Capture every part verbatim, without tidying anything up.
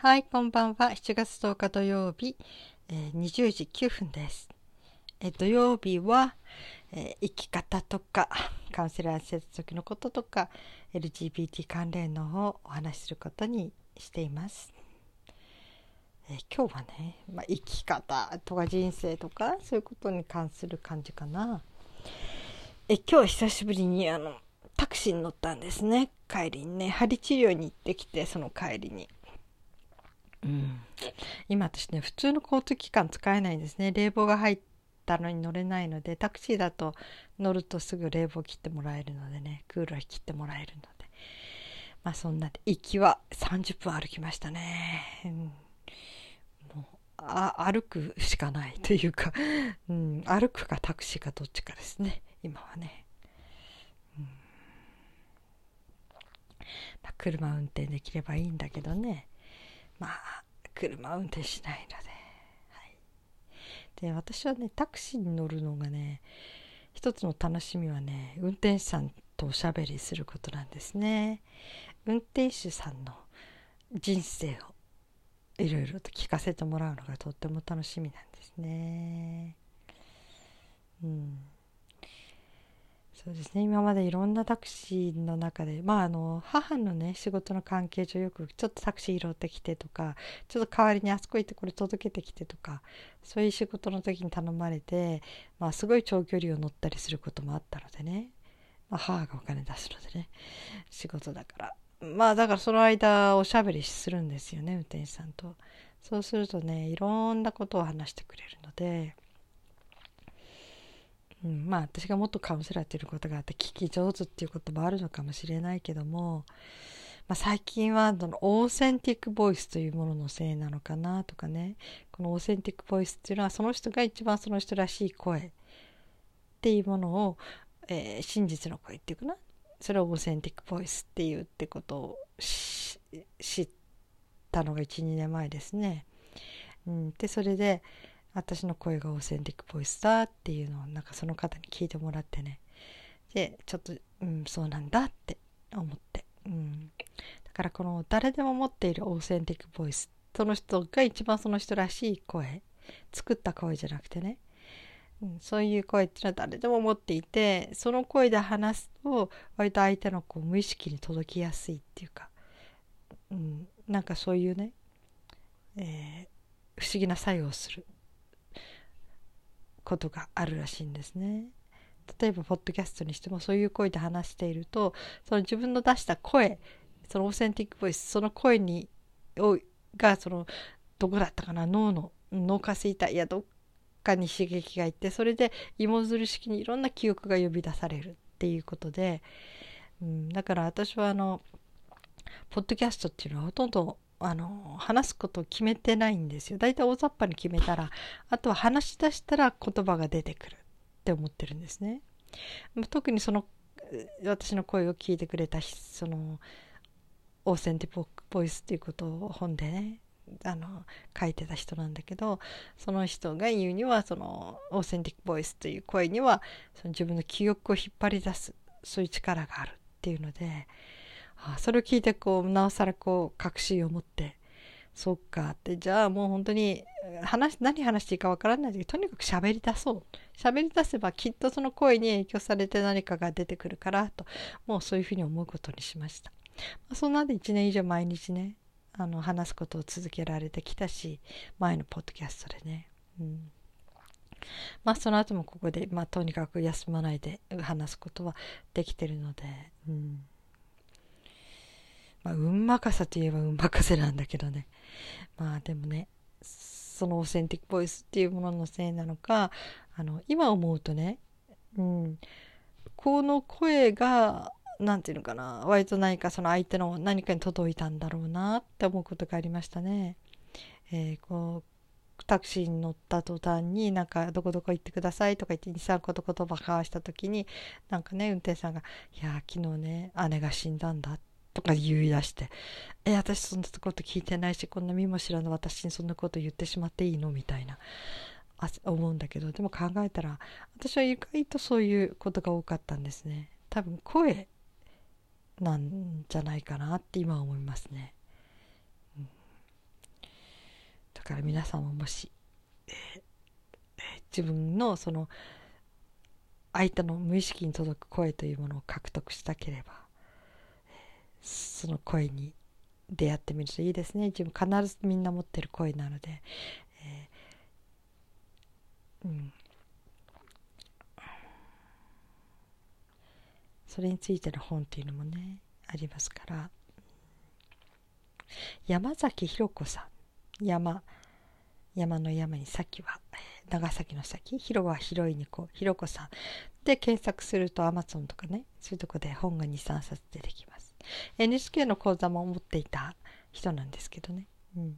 はい、こんばんは。しちがつとおか土曜日、えー、にじゅうじきゅうふんです。えー、土曜日は、えー、生き方とかカウンセラーに接する時のこととか エルジービーティー 関連のをお話しすることにしています。えー、今日はね、まあ、生き方とか人生とかそういうことに関する感じかな。えー、今日久しぶりにあのタクシーに乗ったんですね。帰りにね、針治療に行ってきて、その帰りに。うん、今私ね普通の交通機関使えないんですね。冷房が入ったのに乗れないので、タクシーだと乗るとすぐ冷房切ってもらえるのでね、クーラー切ってもらえるので、まあそんなで行きはさんじゅっぷん歩きましたね、うん、もうあ歩くしかないというか、うん、歩くかタクシーかどっちかですね今はね、うんまあ、車運転できればいいんだけどね、まあ車運転しないので、はい、で私はねタクシーに乗るのがね一つの楽しみはね運転手さんとおしゃべりすることなんですね。運転手さんの人生をいろいろと聞かせてもらうのがとっても楽しみなんですね。うん、そうですね、今までいろんなタクシーの中で、まあ、あの母のね仕事の関係上よくちょっとタクシー拾ってきてとか、ちょっと代わりにあそこ行ってこれ届けてきてとか、そういう仕事の時に頼まれて、まあ、すごい長距離を乗ったりすることもあったのでね、まあ、母がお金出すのでね仕事だから、まあだからその間おしゃべりするんですよね運転手さんと。そうするとねいろんなことを話してくれるので、うん、まあ私がもっとカウンセラーっていうことがあって聞き上手っていうこともあるのかもしれないけども、まあ、最近はそのオーセンティックボイスというもののせいなのかなとかね、このオーセンティックボイスっていうのはその人が一番その人らしい声っていうものを、えー、真実の声っていうかな、それをオーセンティックボイスっていうってことを知ったのが いちにねんまえですね、うん、でそれで私の声がオーセンティックボイスだっていうのをなんかその方に聞いてもらってね、でちょっと、うん、そうなんだって思って、うん、だからこの誰でも持っているオーセンティックボイス、その人が一番その人らしい声、作った声じゃなくてね、うん、そういう声っていうのは誰でも持っていて、その声で話すと割と相手のこう無意識に届きやすいっていうか、うん、なんかそういうね、えー、不思議な作用をすることがあるらしいんですね。例えばポッドキャストにしてもそういう声で話していると、その自分の出した声、そのオーセンティックボイス、その声にをがそのどこだったかな、脳の脳下垂体やどっかに刺激がいって、それで芋づる式にいろんな記憶が呼び出されるっていうことで、うん、だから私はあのポッドキャストっていうのはほとんどあの話すことを決めてないんですよ。だいたい大雑把に決めたら、あとは話し出したら言葉が出てくるって思ってるんですね。特にその私の声を聞いてくれたそのオーセンティックボイスっていうことを本でねあの書いてた人なんだけど、その人が言うにはそのオーセンティックボイスという声にはその自分の記憶を引っ張り出すそういう力があるっていうので、それを聞いてこうなおさらこう確信を持って、そっかって、じゃあもう本当に話何話していいかわからないけど、とにかく喋り出そう、喋り出せばきっとその声に影響されて何かが出てくるからと、もうそういうふうに思うことにしました。そんなんでいちねんいじょう毎日ねあの話すことを続けられてきたし、前のポッドキャストでね、うん、まあその後もここで、まあ、とにかく休まないで話すことはできてるので、うんまあ、運任せといえば運任せなんだけどね、まあでもねそのオーセンティックボイスっていうもののせいなのか、あの今思うとね、うん、この声がなんていうのかな、割と何かその相手の何かに届いたんだろうなって思うことがありましたね、えー、こうタクシーに乗った途端になんかどこどこ行ってくださいとか言って にさんこと言葉交わした時になんかね運転手さんがいや昨日ね姉が死んだんだってとか言い出して、え、私そんなこと聞いてないし、こんな身も知らぬ私にそんなこと言ってしまっていいのみたいな思うんだけど、でも考えたら私は意外とそういうことが多かったんですね。多分声なんじゃないかなって今は思いますね、うん、から、皆さんももし、えー、自分のその相手の無意識に届く声というものを獲得したければ、その声に出会ってみるといいですね。自分必ずみんな持ってる声なので、えー、うん、それについての本というのもねありますから。山崎ひろ子さん、山山の山に先は長崎の先、広は広いにこうひろこさんで検索すると Amazon とかね、そういうとこで本が にさん 冊出てきます。 エヌエイチケー の講座も持っていた人なんですけどね、うん、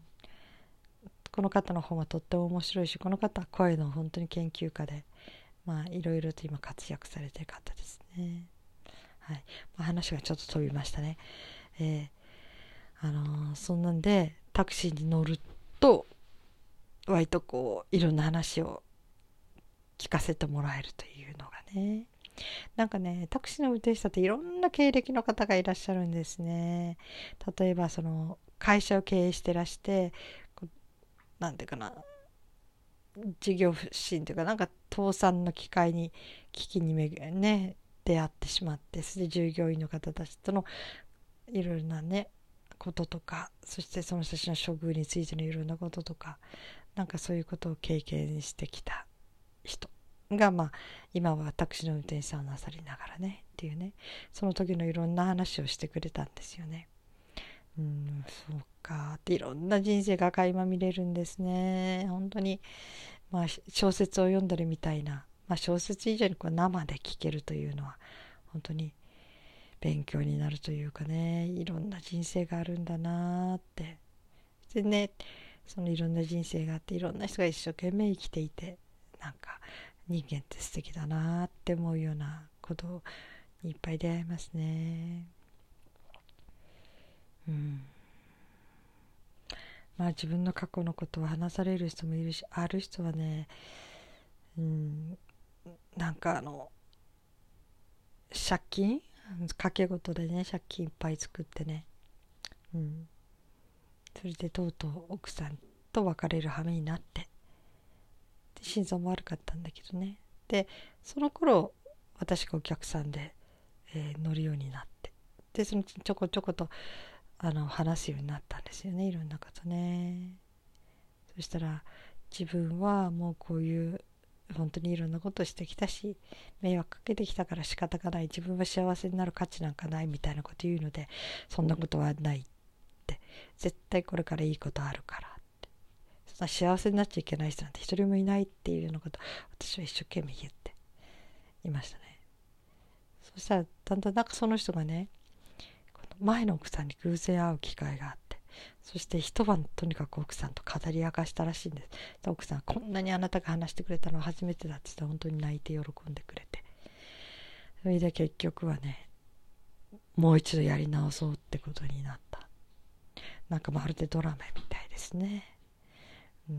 この方の本はとっても面白いし、この方は声の本当に研究家で、まあいろいろと今活躍されてる方ですね。はい、まあ、話がちょっと飛びましたね。えー、あのー、そんなんでタクシーに乗ると割とこういろんな話を聞かせてもらえるというのがね、なんかね、タクシーの運転手さんっていろんな経歴の方がいらっしゃるんですね。例えばその会社を経営してらして、なんていうかな、事業不振というか、なんか倒産の機会に危機にめぐね出会ってしまって、それで従業員の方たちとのいろいろなねこととか、そしてその人たちの処遇についてのいろんなこととか、なんかそういうことを経験してきた人が、まあ今は私の運転手さんをなさりながらねっていうね、その時のいろんな話をしてくれたんですよね。うん、そうかって、いろんな人生が垣間見れるんですね。本当にまあ小説を読んだりみたいな、まあ、小説以上にこう生で聞けるというのは本当に勉強になるというかね、いろんな人生があるんだなって。でね、そのいろんな人生があって、いろんな人が一生懸命生きていて、なんか人間って素敵だなって思うようなことにいっぱい出会いますね。うん、まあ自分の過去のことを話される人もいるし、ある人はね、うん、なんかあの借金掛け事でね、借金いっぱい作ってね、うん、それでとうとう奥さんと別れる羽目になって、で心臓も悪かったんだけどね、でその頃私がお客さんで、えー、乗るようになって、でそのちょこちょことあの話すようになったんですよね、いろんなことね。そしたら自分はもうこういう本当にいろんなことをしてきたし、迷惑かけてきたから仕方がない、自分は幸せになる価値なんかないみたいなこと言うので、そんなことはないって、絶対これからいいことあるからって、そんな幸せになっちゃいけない人なんて一人もいないっていうようなことを私は一生懸命言っていましたね。そしたらだんだんなんかその人がね、この前の奥さんに偶然会う機会があって、そして一晩とにかく奥さんと語り明かしたらしいんです。奥さん、こんなにあなたが話してくれたのは初めてだって言ったら、本当に泣いて喜んでくれて、それで結局はね、もう一度やり直そうってことになった。なんかまるでドラマみたいですね。うん、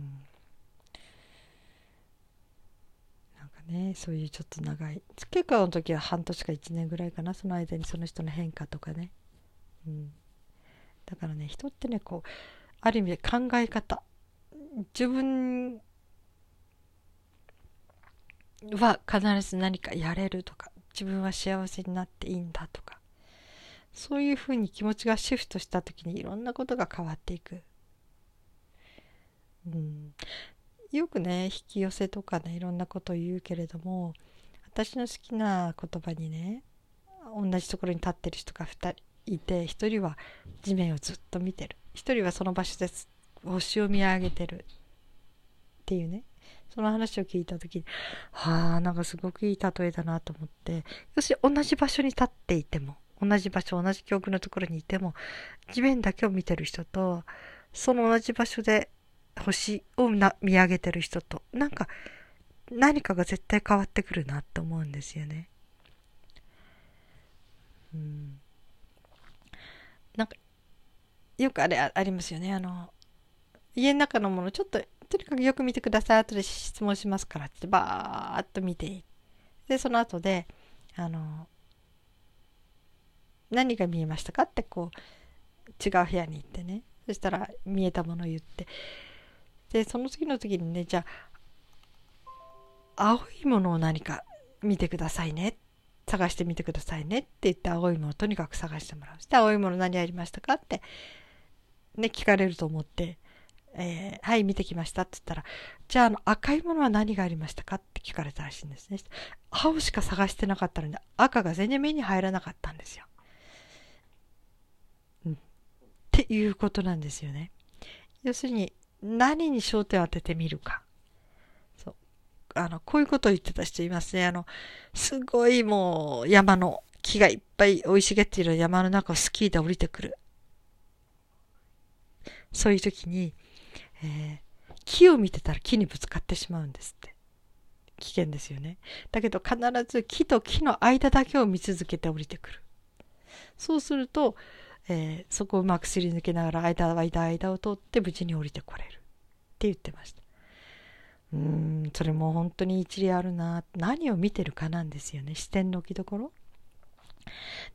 なんかね、そういうちょっと長い、結構の時は半年かいちねんぐらいかな、その間にその人の変化とかね、うん、だからね、人ってね、こうある意味で考え方、自分は必ず何かやれるとか、自分は幸せになっていいんだとか、そういうふうに気持ちがシフトした時にいろんなことが変わっていく。うん、よくね、引き寄せとかね、いろんなことを言うけれども、私の好きな言葉にね、同じところに立ってる人がふたりいて、一人は地面をずっと見てる、一人はその場所で星を見上げてるっていうね、その話を聞いた時に、はあ、なんかすごくいい例えだなと思って、要するに同じ場所に立っていても、同じ場所、同じ境遇のところにいても、地面だけを見てる人と、その同じ場所で星をな見上げてる人と、なんか何かが絶対変わってくるなと思うんですよね。うん、なんかよくあれ あ, ありますよね、あの家の中のもの、ちょっととにかくよく見てください、後で質問しますからってバーッと見て、でその後であの何が見えましたかってこう違う部屋に行ってね、そしたら見えたものを言って、でその次の次にね、じゃあ青いものを何か見てくださいね、探してみてくださいねって言って、青いものをとにかく探してもらう。そして青いもの何ありましたかって、ね、聞かれると思って、えー、はい見てきましたって言ったら、じゃあ、あの赤いものは何がありましたかって聞かれたらしいんですね。青しか探してなかったので赤が全然目に入らなかったんですよ。うん、っていうことなんですよね。要するに何に焦点を当ててみるか。あのこういうことを言ってた人いますね。あのすごいもう山の木がいっぱい生い茂っている山の中をスキーで降りてくる、そういう時に、えー、木を見てたら木にぶつかってしまうんですって。危険ですよね。だけど必ず木と木の間だけを見続けて降りてくる。そうすると、えー、そこをうまくすり抜けながら間間間を通って無事に降りてこれるって言ってました。うーん、それも本当に一理あるな。何を見てるかなんですよね。視点の置きどころ。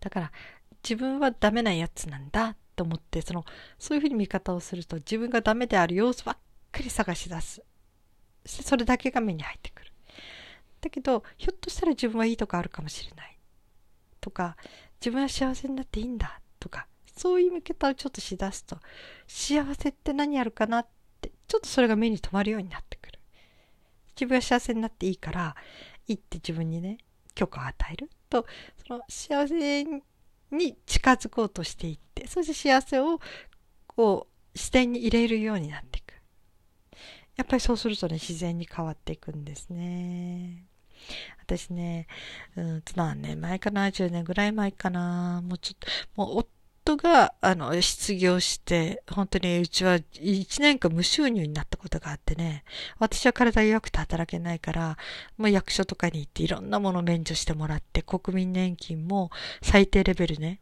だから自分はダメなやつなんだと思って、そのそういうふうに見方をすると自分がダメである要素ばっかり探し出す。それだけが目に入ってくる。だけどひょっとしたら自分はいいとこあるかもしれないとか、自分は幸せになっていいんだとか、そういう見方をちょっとしだすと、幸せって何あるかなってちょっとそれが目に留まるようになってくる。自分が幸せになっていいから、いいって自分にね、許可を与えると、その幸せに近づこうとしていって、そして幸せをこう視点に入れるようになっていく。やっぱりそうするとね、自然に変わっていくんですね。私ね、うん、何年前かな、じゅうねんぐらい前かな、もうちょっと、もう夫があの失業して、本当にうちはいちねんかん無収入になったことがあってね、私は体弱くて働けないから、もう役所とかに行っていろんなものを免除してもらって、国民年金も最低レベルね、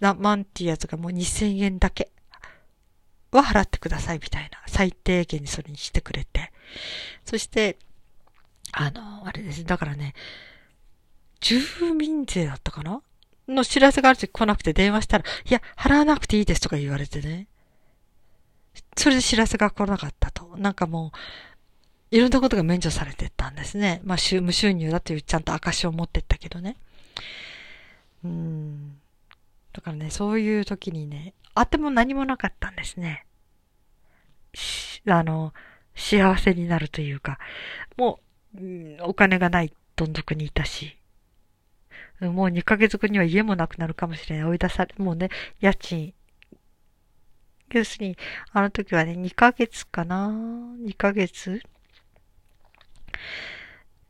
万っていうやつがもうにせんえんだけは払ってくださいみたいな、最低限にそれにしてくれて。そして、あの、あれです。だからね、住民税だったかなの知らせがある時来なくて電話したら、いや、払わなくていいですとか言われてね。それで知らせが来なかったと。なんかもう、いろんなことが免除されてったんですね。まあ、無収入だというちゃんと証を持ってったけどね。うーん。だからね、そういう時にね、あても何もなかったんですね。あの、幸せになるというか、もう、うん、お金がないどん底にいたし、もうにかげつごには家もなくなるかもしれない。追い出され、もうね、家賃。要するに、あの時はね、にかげつかな ?にかげつ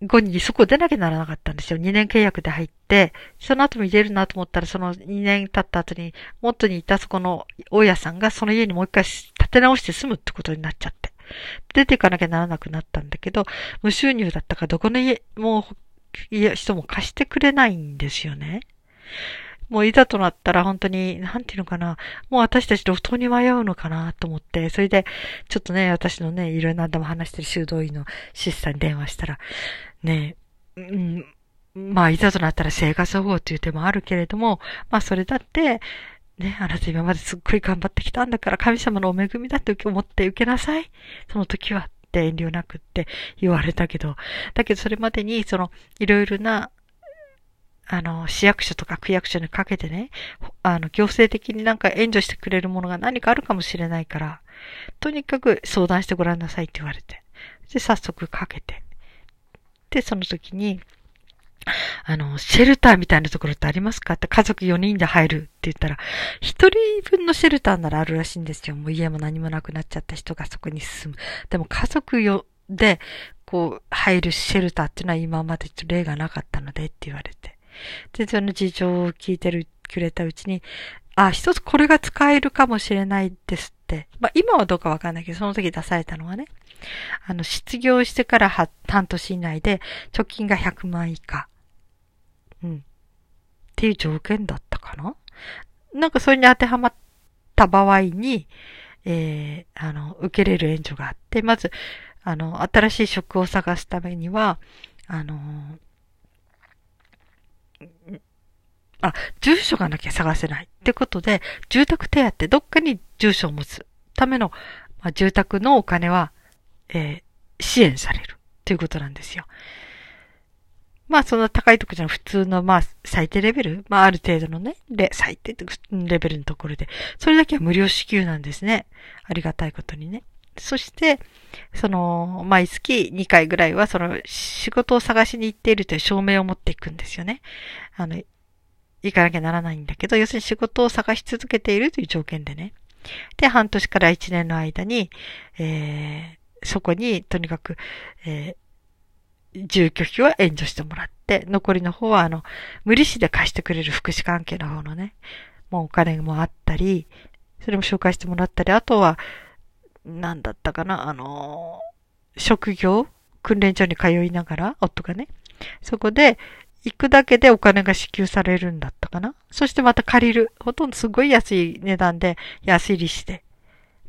後にそこを出なきゃならなかったんですよ。にねん契約で入って、その後も出るなと思ったら、そのにねん経った後に、元にいたそこの大家さんがその家にもう一回建て直して住むってことになっちゃって。出ていかなきゃならなくなったんだけど、無収入だったからどこの家、もう、いや、人も貸してくれないんですよね。もういざとなったら本当に、なんていうのかな、もう私たち路頭に迷うのかなと思って、それで、ちょっとね、私のね、いろいろ何度も話してる修道院のシスターに電話したら、ね、うん、まあいざとなったら生活保護という手もあるけれども、まあそれだって、ね、あなた今まですっごい頑張ってきたんだから、神様のお恵みだって思って受けなさい。その時は。遠慮なくって言われたけど、だけどそれまでにそのいろいろなあの市役所とか区役所にかけてね、あの行政的になんか援助してくれるものが何かあるかもしれないから、とにかく相談してごらんなさいって言われて、で早速かけて、でその時にあのシェルターみたいなところってありますかって家族よにんで入るって言ったら、ひとりぶんのシェルターならあるらしいんですよ。もう家も何もなくなっちゃった人がそこに進む。でも家族よでこう入るシェルターっていうのは今まで例がなかったのでって言われて、でその事情を聞いてるくれたうちに、あ、一つこれが使えるかもしれないですって、まあ今はどうかわかんないけど、その時出されたのはね、あの失業してからは半年以内で貯金がひゃくまん以下。うん。っていう条件だったかな?なんかそれに当てはまった場合に、えー、あの、受けれる援助があって、まず、あの、新しい職を探すためには、あのー、あ、住所がなきゃ探せない。ってことで、住宅手当、どっかに住所を持つための、まあ、住宅のお金はえー、支援されるということなんですよ。まあそんな高いとこじゃなく普通のまあ最低レベル、まあある程度のね、レ最低レベルのところで、それだけは無料支給なんですね。ありがたいことにね。そして、その、毎月にかいぐらいはその仕事を探しに行っているという証明を持っていくんですよね。あの、行かなきゃならないんだけど、要するに仕事を探し続けているという条件でね。で、半年からいちねんの間に、えー、そこにとにかく、えー住居費は援助してもらって、残りの方はあの、無利子で貸してくれる福祉関係の方のね、もうお金もあったり、それも紹介してもらったり、あとは、なんだったかな、あの、職業、訓練所に通いながら、夫がね、そこで行くだけでお金が支給されるんだったかな。そしてまた借りる。ほとんどすごい安い値段で、安い利子で。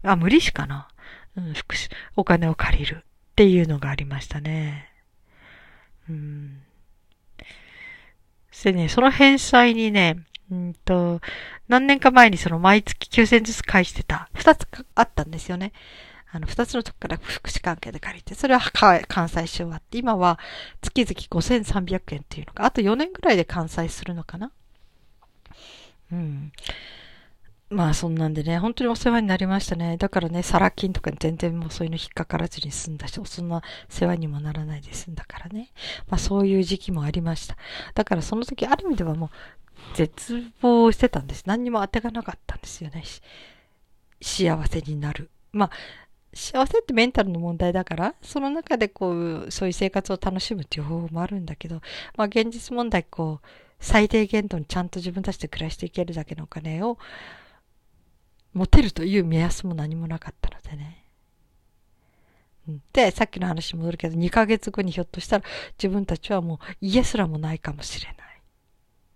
あ、無利子かな。うん、福祉、お金を借りるっていうのがありましたね。うん。でね、その返済にね、うんと、何年か前にその毎月きゅうせんずつ返してた、二つあったんですよね。あの、二つのとこから福祉関係で借りて、それは完済し終わって、今は月々ごせんさんびゃくえんっていうのが、あとよねんぐらいで完済するのかな。うん。まあそんなんでね、本当にお世話になりましたね。だからね、サラ金とかに全然もうそういうの引っかからずに済んだし、そんな世話にもならないで済んだからね。まあそういう時期もありました。だからその時、ある意味ではもう絶望してたんです。何にも当てがなかったんですよね。幸せになる。まあ、幸せってメンタルの問題だから、その中でこう、そういう生活を楽しむっていう方法もあるんだけど、まあ現実問題、こう、最低限度にちゃんと自分たちで暮らしていけるだけのお金を、モテるという目安も何もなかったのでね。で、さっきの話に戻るけど、にかげつごにひょっとしたら自分たちはもう家すらもないかもしれない。っ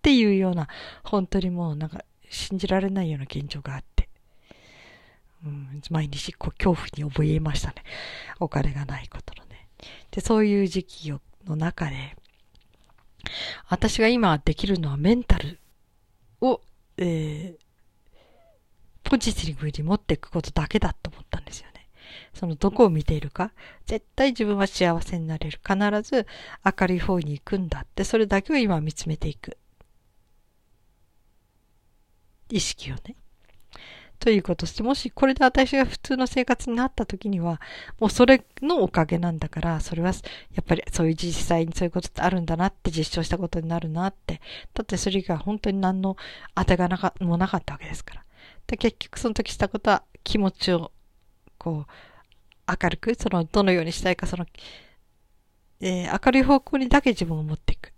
ていうような、本当にもうなんか信じられないような現状があって。うん、毎日こう恐怖に覚えましたね。お金がないことのね。で、そういう時期の中で、私が今できるのはメンタルを、えーポジティブに持っていくことだけだと思ったんですよね。そのどこを見ているか、絶対自分は幸せになれる。必ず明るい方に行くんだって、それだけを今見つめていく。意識をね。ということして、もしこれで私が普通の生活になった時には、もうそれのおかげなんだから、それはやっぱりそういう実際にそういうことってあるんだなって実証したことになるなって。だってそれが本当に何の当てがなか、もなかったわけですから。で結局その時したことは気持ちをこう明るくそのどのようにしたいかその、えー、明るい方向にだけ自分を持っていく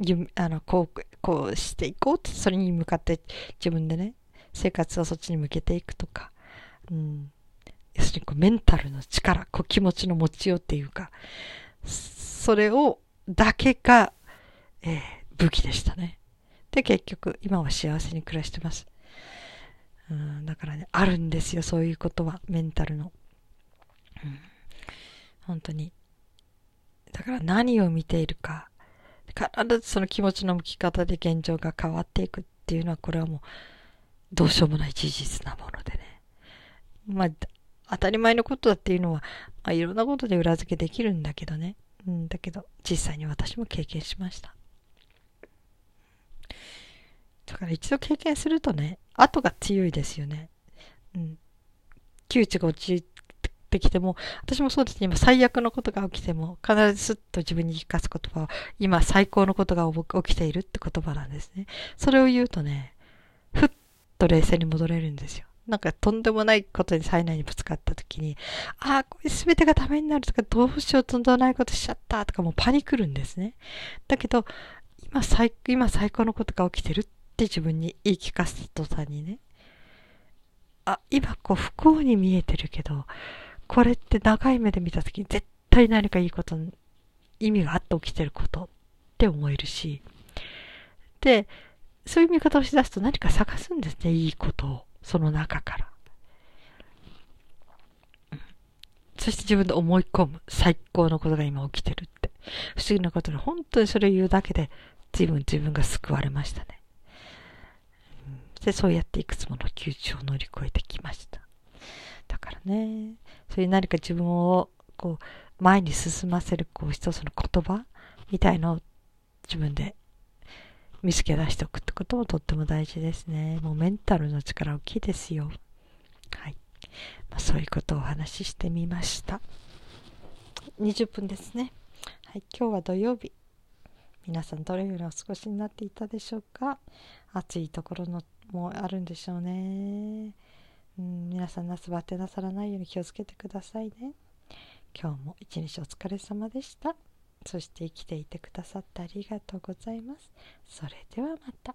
夢あのこうこうしていこうってそれに向かって自分でね生活をそっちに向けていくとか、うん、要するにこうメンタルの力こう気持ちの持ちようっていうかそれをだけが、えー、武器でしたね。で結局今は幸せに暮らしてます。うん、だからね、あるんですよ、そういうことは、メンタルの。うん、本当に。だから何を見ているか、必ずその気持ちの向き方で現状が変わっていくっていうのは、これはもう、どうしようもない事実なものでね。まあ、当たり前のことだっていうのは、まあ、いろんなことで裏付けできるんだけどね。うん、だけど、実際に私も経験しました。だから一度経験するとね、後が強いですよね。うん。窮地が陥ってきても、私もそうですね、今最悪のことが起きても、必ずスッと自分に生かす言葉は、今最高のことが起きているって言葉なんですね。それを言うとね、ふっと冷静に戻れるんですよ。なんかとんでもないことに災難にぶつかった時に、ああ、これ全てがダメになるとか、どうしようとんでもないことしちゃったとか、もうパニクるんですね。だけど、今最、今最高のことが起きてるって自分に言い聞かせた途端にね、あ、今こう不幸に見えてるけど、これって長い目で見たときに絶対何かいいこと、意味があって起きてることって思えるし、で、そういう見方をしだすと何か探すんですね、いいことを、その中から。そして自分で思い込む、最高のことが今起きてるって。不思議なことに本当にそれを言うだけで、随分自分が救われましたね。で、そうやっていくつもの窮地を乗り越えてきました。だからね、そういう何か自分をこう前に進ませるこう一つの言葉みたいのを自分で見つけ出しておくってこともとっても大事ですね。もうメンタルの力大きいですよ。はい、まあ、そういうことをお話ししてみました。にじゅっぷんですね。はい、今日は土曜日。皆さんどれぐらいお過ごしになっていたでしょうか。暑いところのもあるんでしょうね。うん、皆さん夏バテなさらないように気をつけてくださいね。今日も一日お疲れ様でした。そして生きていてくださってありがとうございます。それではまた。